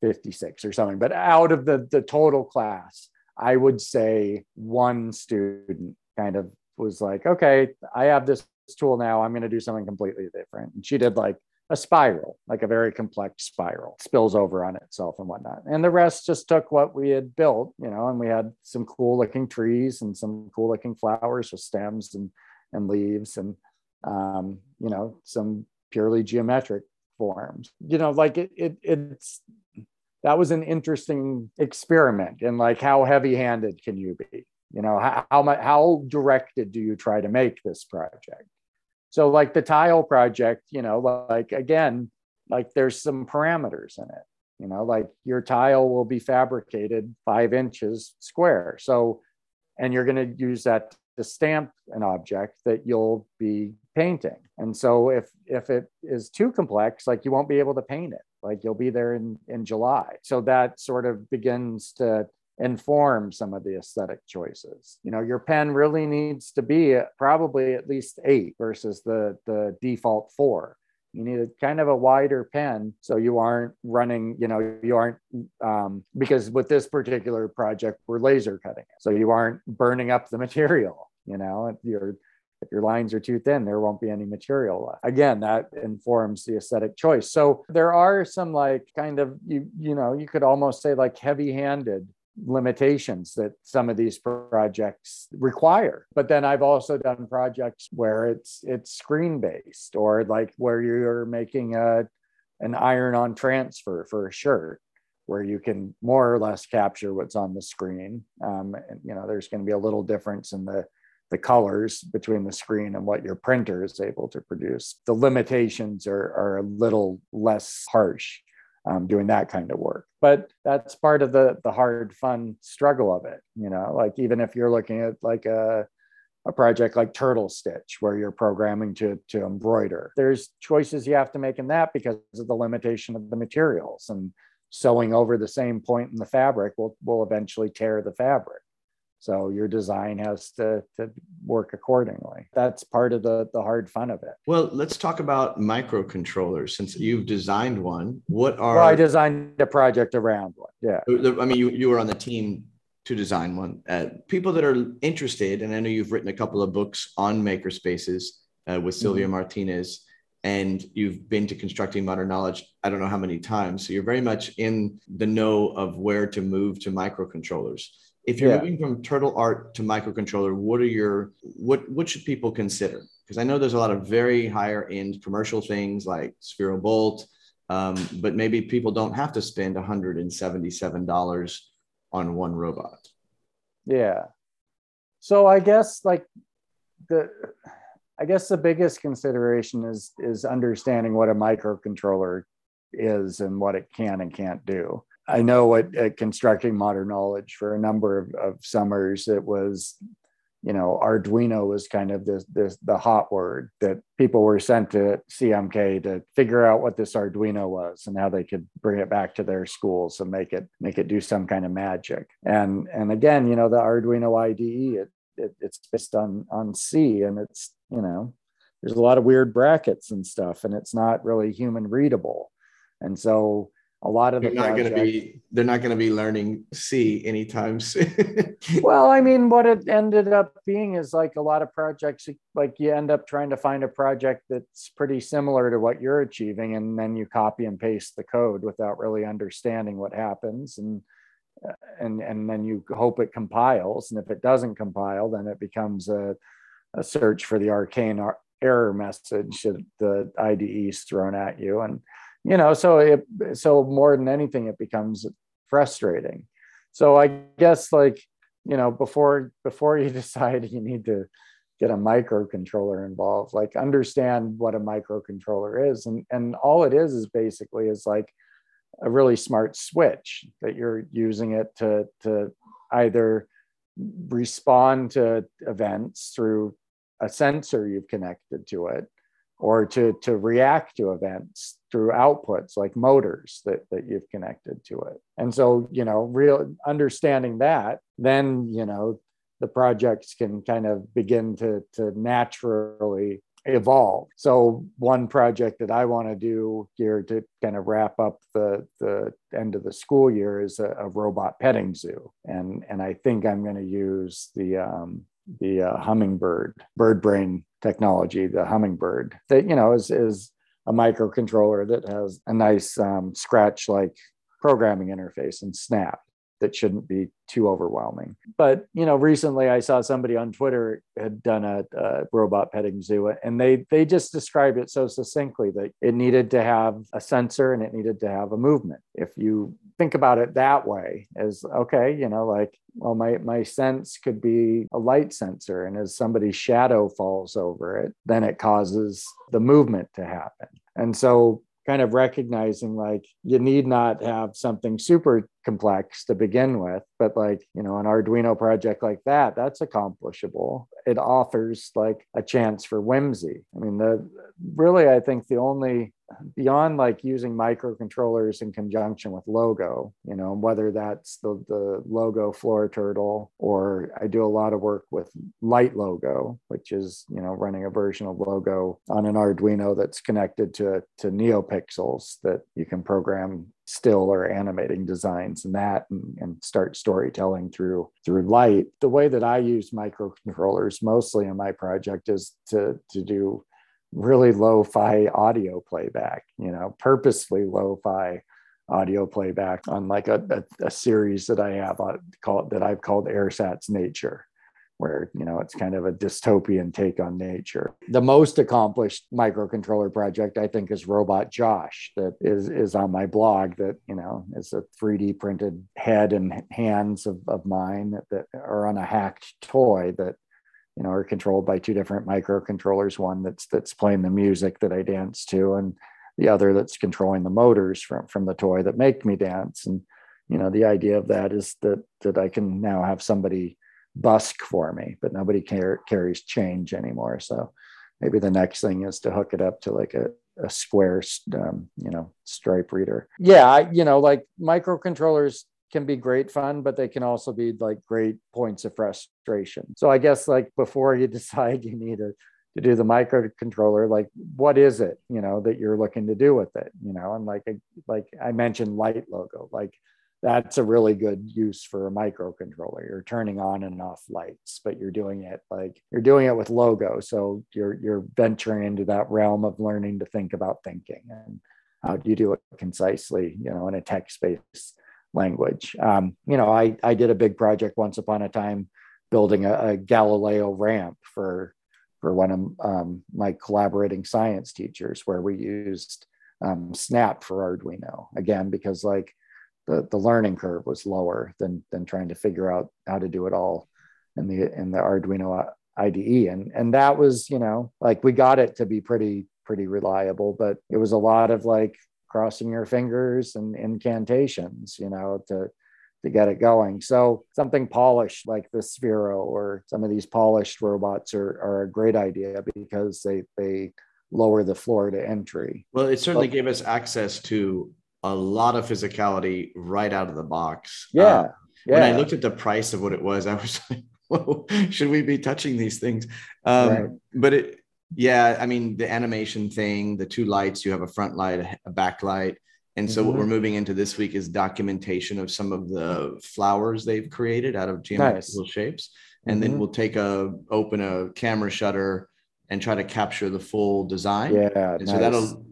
fifty-six or something. But out of the, the total class, I would say one student kind of was like, okay, I have this tool now, I'm going to do something completely different. And she did like a spiral, like a very complex spiral, it spills over on itself and whatnot. And the rest just took what we had built, you know, and we had some cool looking trees and some cool looking flowers with stems and, and leaves and, um, you know, some purely geometric forms, you know, like it, it it's, that was an interesting experiment in like, how heavy handed can you be? You know, how, how much, how directed do you try to make this project? So like the tile project, you know, like, again, like there's some parameters in it, you know, like your tile will be fabricated five inches square. So, and you're going to use that to stamp an object that you'll be painting. And so if, if it is too complex, like you won't be able to paint it, like you'll be there in, in July. So that sort of begins to inform some of the aesthetic choices. You know, your pen really needs to be probably at least eight versus the, the default four. You need a kind of a wider pen so you aren't running, you know, you aren't, um, because with this particular project, we're laser cutting it. So you aren't burning up the material, you know, if, you're, if your lines are too thin, there won't be any material left. Again, that informs the aesthetic choice. So there are some like kind of, you, you know, you could almost say like heavy-handed limitations that some of these projects require. But then I've also done projects where it's it's screen based, or like where you're making a an iron-on transfer for a shirt, where you can more or less capture what's on the screen. Um, and, you know, there's going to be a little difference in the the colors between the screen and what your printer is able to produce. The limitations are are a little less harsh. Um, doing that kind of work. But that's part of the the hard, fun struggle of it. You know, like even if you're looking at like a, a project like Turtle Stitch, where you're programming to, to embroider, there's choices you have to make in that because of the limitation of the materials, and sewing over the same point in the fabric will, will eventually tear the fabric. So your design has to, to work accordingly. That's part of the, the hard fun of it. Well, let's talk about microcontrollers. Since you've designed one, what are... Well, I designed a project around one, yeah. I mean, you, you were on the team to design one. Uh, people that are interested, and I know you've written a couple of books on makerspaces uh, with Sylvia mm-hmm. Martinez, and you've been to Constructing Modern Knowledge, I don't know how many times. So you're very much in the know of where to move to microcontrollers. If you're yeah. moving from Turtle Art to microcontroller, what are your what what should people consider? Because I know there's a lot of very higher end commercial things like Sphero Bolt, um, but maybe people don't have to spend one hundred seventy-seven dollars on one robot. Yeah. So I guess like the I guess the biggest consideration is is understanding what a microcontroller is and what it can and can't do. I know at, at Constructing Modern Knowledge for a number of, of summers, it was, you know, Arduino was kind of this, this, the hot word that people were sent to C M K to figure out what this Arduino was and how they could bring it back to their schools and make it make it do some kind of magic. And and again, you know, the Arduino I D E, it, it it's based on on C, and it's, you know, there's a lot of weird brackets and stuff, and it's not really human readable, and so. A lot of they're the not going to be they're not going to be learning C anytime soon. Well, I mean, what it ended up being is like a lot of projects, like you end up trying to find a project that's pretty similar to what you're achieving, and then you copy and paste the code without really understanding what happens, and and and then you hope it compiles, and if it doesn't compile, then it becomes a a search for the arcane error message that the I D E's thrown at you. And you know, so it, so more than anything, it becomes frustrating. So I guess like, you know, before, before you decide you need to get a microcontroller involved, like understand what a microcontroller is. And, and all it is, is basically is like a really smart switch that you're using it to, to either respond to events through a sensor you've connected to it, or to, to react to events through outputs like motors that, that you've connected to it. And so, you know, real understanding that, then, you know, the projects can kind of begin to, to naturally evolve. So one project that I want to do here to kind of wrap up the, the end of the school year is a, a robot petting zoo. And, and I think I'm going to use the, um, the uh, Hummingbird, bird brain technology, the Hummingbird that, you know, is, is a microcontroller that has a nice um, Scratch-like programming interface and snap that shouldn't be too overwhelming. But, you know, recently I saw somebody on Twitter had done a, a robot petting zoo, and they they just described it so succinctly that it needed to have a sensor and it needed to have a movement. If you think about it that way, as, okay, you know, like, well, my, my sense could be a light sensor, and as somebody's shadow falls over it, then it causes the movement to happen. And so kind of recognizing, like, you need not have something super complex to begin with, but like, you know, an Arduino project like that, that's accomplishable. It offers like a chance for whimsy. I mean, the really, I think the only, beyond like using microcontrollers in conjunction with Logo, you know, whether that's the, the Logo Floor Turtle, or I do a lot of work with Light Logo, which is, you know, running a version of Logo on an Arduino that's connected to, to Neopixels that you can program still or animating designs and that, and, and start storytelling through through light. The way that I use microcontrollers mostly in my project is to to do really lo-fi audio playback, you know, purposefully lo-fi audio playback on like a, a, a series that I have on, called, that I've called AirSats Nature, where, you know, it's kind of a dystopian take on nature. The most accomplished microcontroller project, I think, is Robot Josh, that is, is on my blog, that, you know, is a three D printed head and hands of, of mine that, that are on a hacked toy that, you know, are controlled by two different microcontrollers, one that's that's playing the music that I dance to, and the other that's controlling the motors from, from the toy that make me dance. And, you know, the idea of that is that that I can now have somebody busk for me, but nobody car- carries change anymore. So maybe the next thing is to hook it up to like a, a square, um, you know, stripe reader. Yeah, I, you know, like microcontrollers can be great fun, but they can also be like great points of frustration. So I guess like before you decide you need a, to do the microcontroller, like what is it, you know, that you're looking to do with it, you know? And like, like I mentioned Light Logo, like that's a really good use for a microcontroller. You're turning on and off lights, but you're doing it like you're doing it with Logo. So you're you're venturing into that realm of learning to think about thinking, and how do you do it concisely, you know, in a text-based language. Um, you know, I I did a big project once upon a time building a, a Galileo ramp for for one of um, my collaborating science teachers, where we used um, Snap for Arduino again, because like The, the learning curve was lower than than trying to figure out how to do it all in the in the Arduino I D E, and and that was, you know, like we got it to be pretty pretty reliable, but it was a lot of like crossing your fingers and incantations, you know, to to get it going. So something polished like the Sphero or some of these polished robots are are a great idea, because they they lower the floor to entry. Well, it certainly but, gave us access to a lot of physicality right out of the box. Yeah, uh, yeah. When I looked at the price of what it was, I was like, whoa, should we be touching these things? Um, right. But it, yeah, I mean, the animation thing, the two lights, you have a front light, a back light. And so mm-hmm. what we're moving into this week is documentation of some of the flowers they've created out of geometrical nice. shapes. And mm-hmm. then we'll take a, open a camera shutter and try to capture the full design. Yeah, and nice. So that'll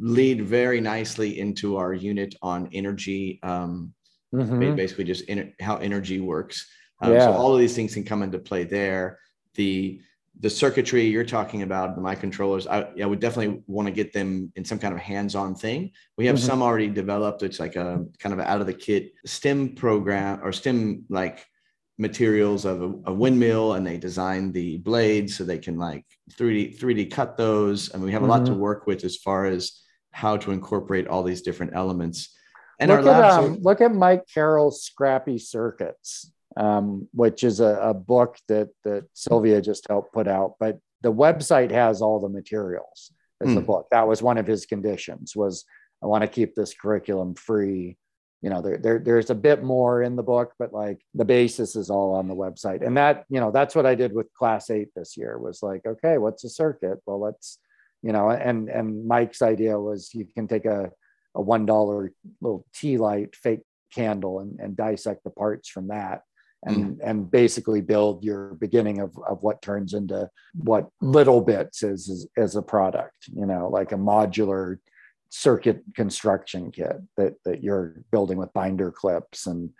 lead very nicely into our unit on energy, um, mm-hmm. basically just in, how energy works. Um, yeah. So all of these things can come into play there. The the circuitry you're talking about, the microcontrollers, I, I would definitely want to get them in some kind of hands-on thing. We have mm-hmm. some already developed. It's like a kind of out of the kit STEM program or STEM like materials of a, a windmill, and they design the blades so they can like three D cut those. And we have a lot mm-hmm. to work with as far as how to incorporate all these different elements. And look our labs at, um, are- look at Mike Carroll's Scrappy Circuits, um, which is a, a book that that Sylvia just helped put out. But the website has all the materials as mm. a book. That was one of his conditions, was I want to keep this curriculum free. You know, there, there there's a bit more in the book, but like the basis is all on the website. And that, you know, that's what I did with class eight this year, was like, okay, what's a circuit? Well, let's, you know, and and Mike's idea was you can take a, a one dollar little tea light fake candle and, and dissect the parts from that and mm. and basically build your beginning of, of what turns into what little bits is, is as a product, you know, like a modular circuit construction kit that, that you're building with binder clips and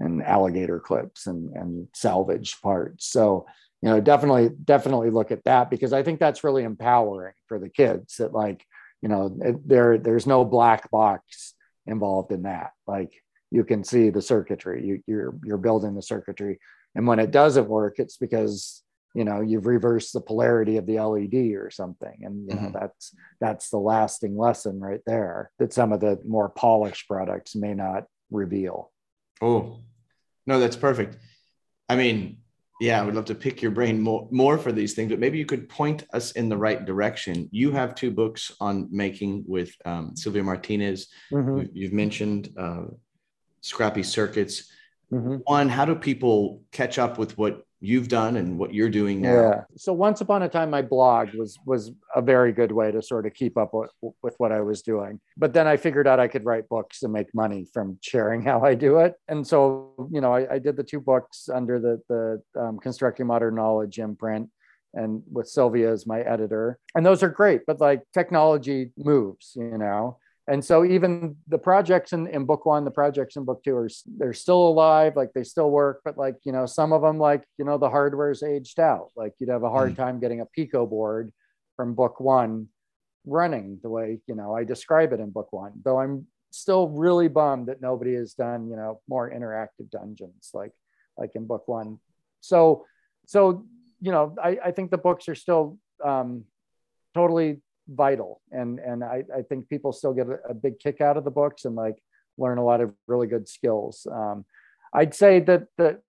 and alligator clips and, and salvage parts. So, you know, definitely, definitely look at that, because I think that's really empowering for the kids that, like, you know, there, there's no black box involved in that. Like, you can see the circuitry, you, you're, you're building the circuitry. And when it doesn't work, it's because, you know, you've reversed the polarity of the L E D or something. And you know, mm-hmm. that's, that's the lasting lesson right there that some of the more polished products may not reveal. Oh, no, that's perfect. I mean, yeah, I would love to pick your brain more, more for these things, but maybe you could point us in the right direction. You have two books on making with um, Sylvia Martinez. Mm-hmm. You've mentioned uh, Scrappy Circuits. Mm-hmm. One, how do people catch up with what you've done and what you're doing now? Yeah. So once upon a time, my blog was was a very good way to sort of keep up with, with what I was doing. But then I figured out I could write books and make money from sharing how I do it. And so, you know, I, I did the two books under the, the um, Constructing Modern Knowledge imprint, and with Sylvia as my editor. And those are great, but like, technology moves, you know? And so even the projects in, in book one, the projects in book two are, they're still alive, like they still work, but like, you know, some of them, like, you know, the hardware's aged out. Like, you'd have a hard mm-hmm. time getting a Pico board from book one running the way, you know, I describe it in book one, though I'm still really bummed that nobody has done, you know, more interactive dungeons like, like in book one. So, so, you know, I, I think the books are still um, totally vital. And, and I, I think people still get a, a big kick out of the books and like learn a lot of really good skills. Um, I'd say that the,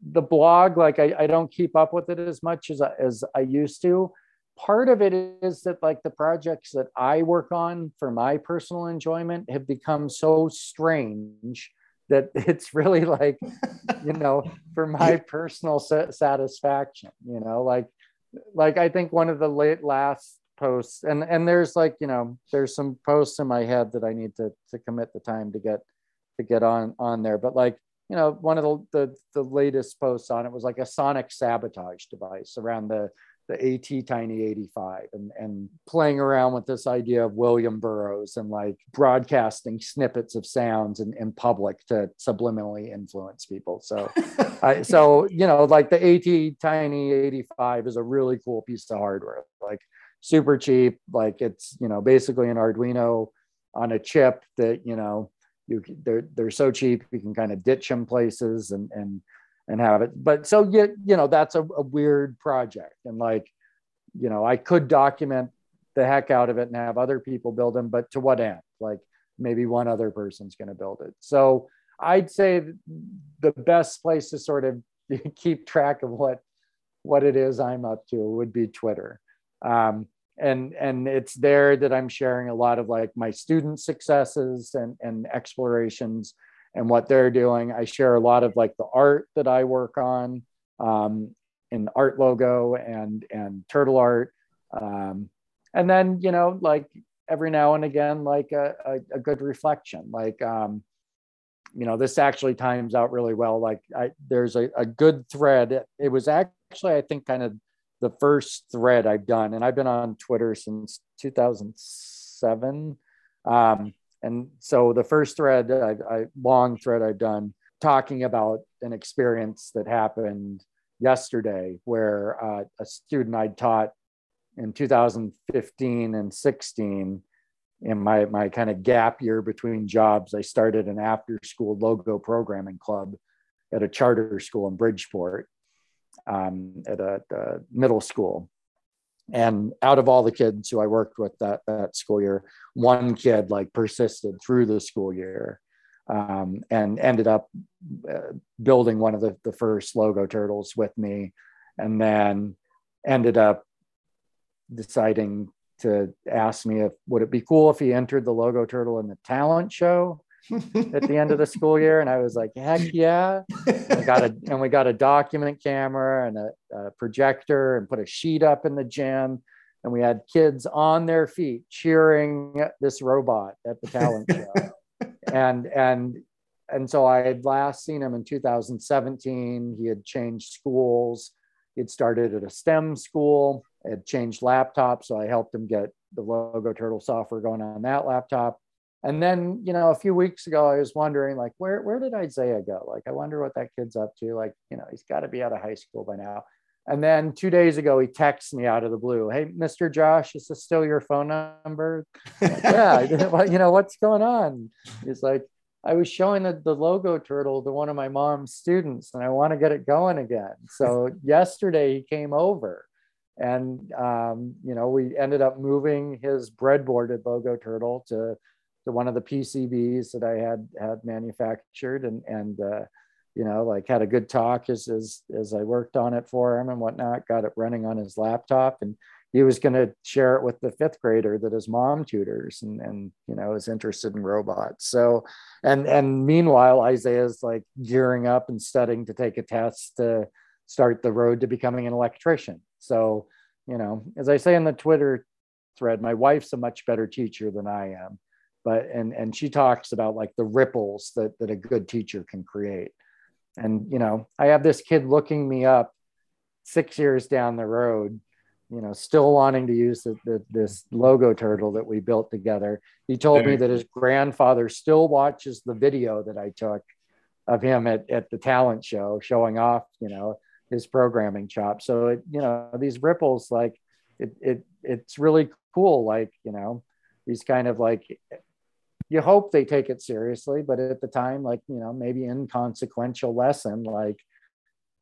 the blog, like I, I don't keep up with it as much as I, as I used to. Part of it is that like the projects that I work on for my personal enjoyment have become so strange that it's really like, you know, for my personal sa- satisfaction, you know, like, like I think one of the late last posts, and and there's like, you know, there's some posts in my head that I need to to commit the time to get to get on on there, but like, you know, one of the the, the latest posts on it was like a sonic sabotage device around the the AT Tiny eighty-five, and and playing around with this idea of William Burroughs and like broadcasting snippets of sounds in, in public to subliminally influence people. So I, so you know, like the AT Tiny eighty-five is a really cool piece of hardware, like super cheap. Like it's, you know, basically an Arduino on a chip that, you know, you they're, they're so cheap, you can kind of ditch them places and, and, and have it. But so, you, you know, that's a, a weird project. And like, you know, I could document the heck out of it and have other people build them, but to what end? Like maybe one other person's going to build it. So I'd say the best place to sort of keep track of what, what it is I'm up to would be Twitter. Um, and, and it's there that I'm sharing a lot of like my student successes and, and explorations and what they're doing. I share a lot of like the art that I work on, um, in Art Logo and, and Turtle Art. Um, and then, you know, like every now and again, like a, a, a good reflection, like, um, you know, this actually times out really well. Like I, there's a, a good thread. It was actually, I think, kind of the first thread I've done, and I've been on Twitter since two thousand seven. Um, and so the first thread, I, I, long thread I've done talking about an experience that happened yesterday where uh, a student I taught in two thousand fifteen and sixteen, in my, my kind of gap year between jobs, I started an after school logo programming club at a charter school in Bridgeport. Um, at a, a middle school, and out of all the kids who I worked with that, that school year, one kid like persisted through the school year, um, and ended up uh, building one of the, the first Logo Turtles with me, and then ended up deciding to ask me if would it be cool if he entered the Logo Turtle in the talent show at the end of the school year. And I was like, heck yeah. And we got a, and we got a document camera and a, a projector and put a sheet up in the gym. And we had kids on their feet cheering this robot at the talent show. And, and and so I had last seen him in two thousand seventeen. He had changed schools. He had started at a STEM school, had changed laptops. So I helped him get the Logo Turtle software going on that laptop. And then, you know, a few weeks ago, I was wondering, like, where, where did Isaiah go? Like, I wonder what that kid's up to. Like, you know, he's got to be out of high school by now. And then two days ago, he texts me out of the blue. Hey, Mister Josh, is this still your phone number? Like, yeah, you know, what's going on? He's like, I was showing the, the Logo Turtle to one of my mom's students, and I want to get it going again. So yesterday he came over, and, um, you know, we ended up moving his breadboarded Logo Turtle to to one of the P C Bs that I had had manufactured, and, and uh, you know, like had a good talk as, as, as I worked on it for him and whatnot, got it running on his laptop. And he was going to share it with the fifth grader that his mom tutors and, and, you know, is interested in robots. So, and, and meanwhile, Isaiah's like gearing up and studying to take a test to start the road to becoming an electrician. So, you know, as I say in the Twitter thread, my wife's a much better teacher than I am, but, and, and she talks about like the ripples that, that a good teacher can create. And, you know, I have this kid looking me up six years down the road, you know, still wanting to use the, the, this Logo Turtle that we built together. He told me that his grandfather still watches the video that I took of him at, at the talent show, showing off, you know, his programming chops. So, it, you know, these ripples, like it, it, it's really cool. Like, you know, these kind of like, you hope they take it seriously, but at the time, like, you know, maybe inconsequential lesson, like,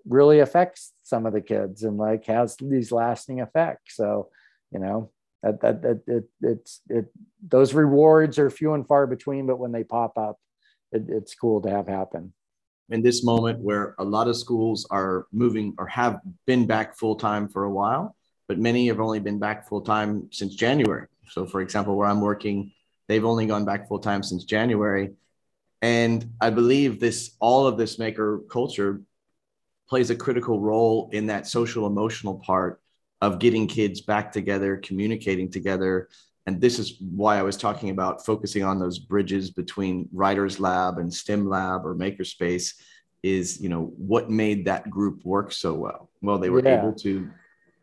really affects some of the kids and like has these lasting effects. So, you know, that, that, that it, it's, it, those rewards are few and far between, but when they pop up, it, it's cool to have happen. In this moment where a lot of schools are moving or have been back full-time for a while, but many have only been back full-time since January. So for example, where I'm working, they've only gone back full-time since January. And I believe this, all of this maker culture plays a critical role in that social emotional part of getting kids back together, communicating together. And this is why I was talking about focusing on those bridges between writer's lab and STEM lab or makerspace is, you know, what made that group work so well? Well, they were yeah. able to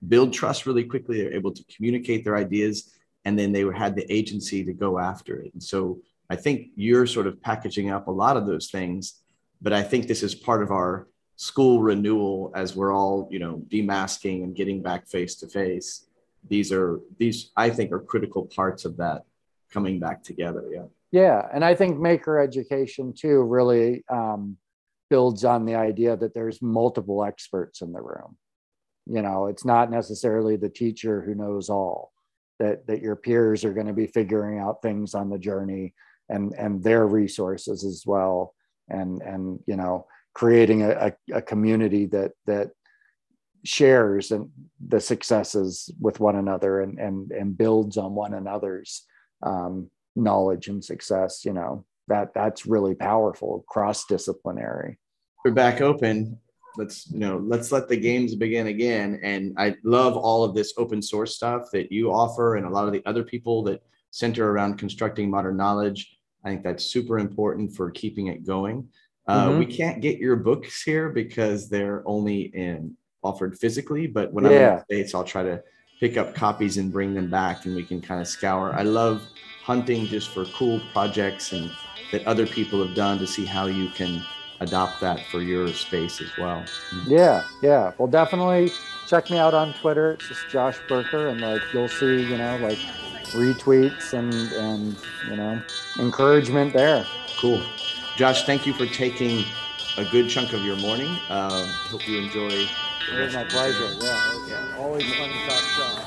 build trust really quickly. They're able to communicate their ideas, and then they were, had the agency to go after it. And so I think you're sort of packaging up a lot of those things, but I think this is part of our school renewal as we're all, you know, demasking and getting back face to face. These are, these I think are critical parts of that coming back together. Yeah. Yeah. And I think maker education too really um, builds on the idea that there's multiple experts in the room. You know, it's not necessarily the teacher who knows all, that, that your peers are going to be figuring out things on the journey and, and their resources as well. And, and, you know, creating a, a community that that shares and the successes with one another and and and builds on one another's um, knowledge and success, you know, that that's really powerful, cross-disciplinary. We're back open. Let's, you know, let's let the games begin again. And I love all of this open source stuff that you offer and a lot of the other people that center around constructing modern knowledge. I think that's super important for keeping it going. Uh, mm-hmm. We can't get your books here because they're only in, offered physically, but when yeah. I'm in the States, I'll try to pick up copies and bring them back and we can kind of scour. I love hunting just for cool projects and that other people have done to see how you can adopt that for your space as well. Yeah, yeah. Well, definitely check me out on Twitter. It's just Josh Berker, and like you'll see, you know, like retweets and, and you know, encouragement there. Cool. Josh, thank you for taking a good chunk of your morning. I uh, hope you enjoy. It was my pleasure. Yeah, always fun to talk shop.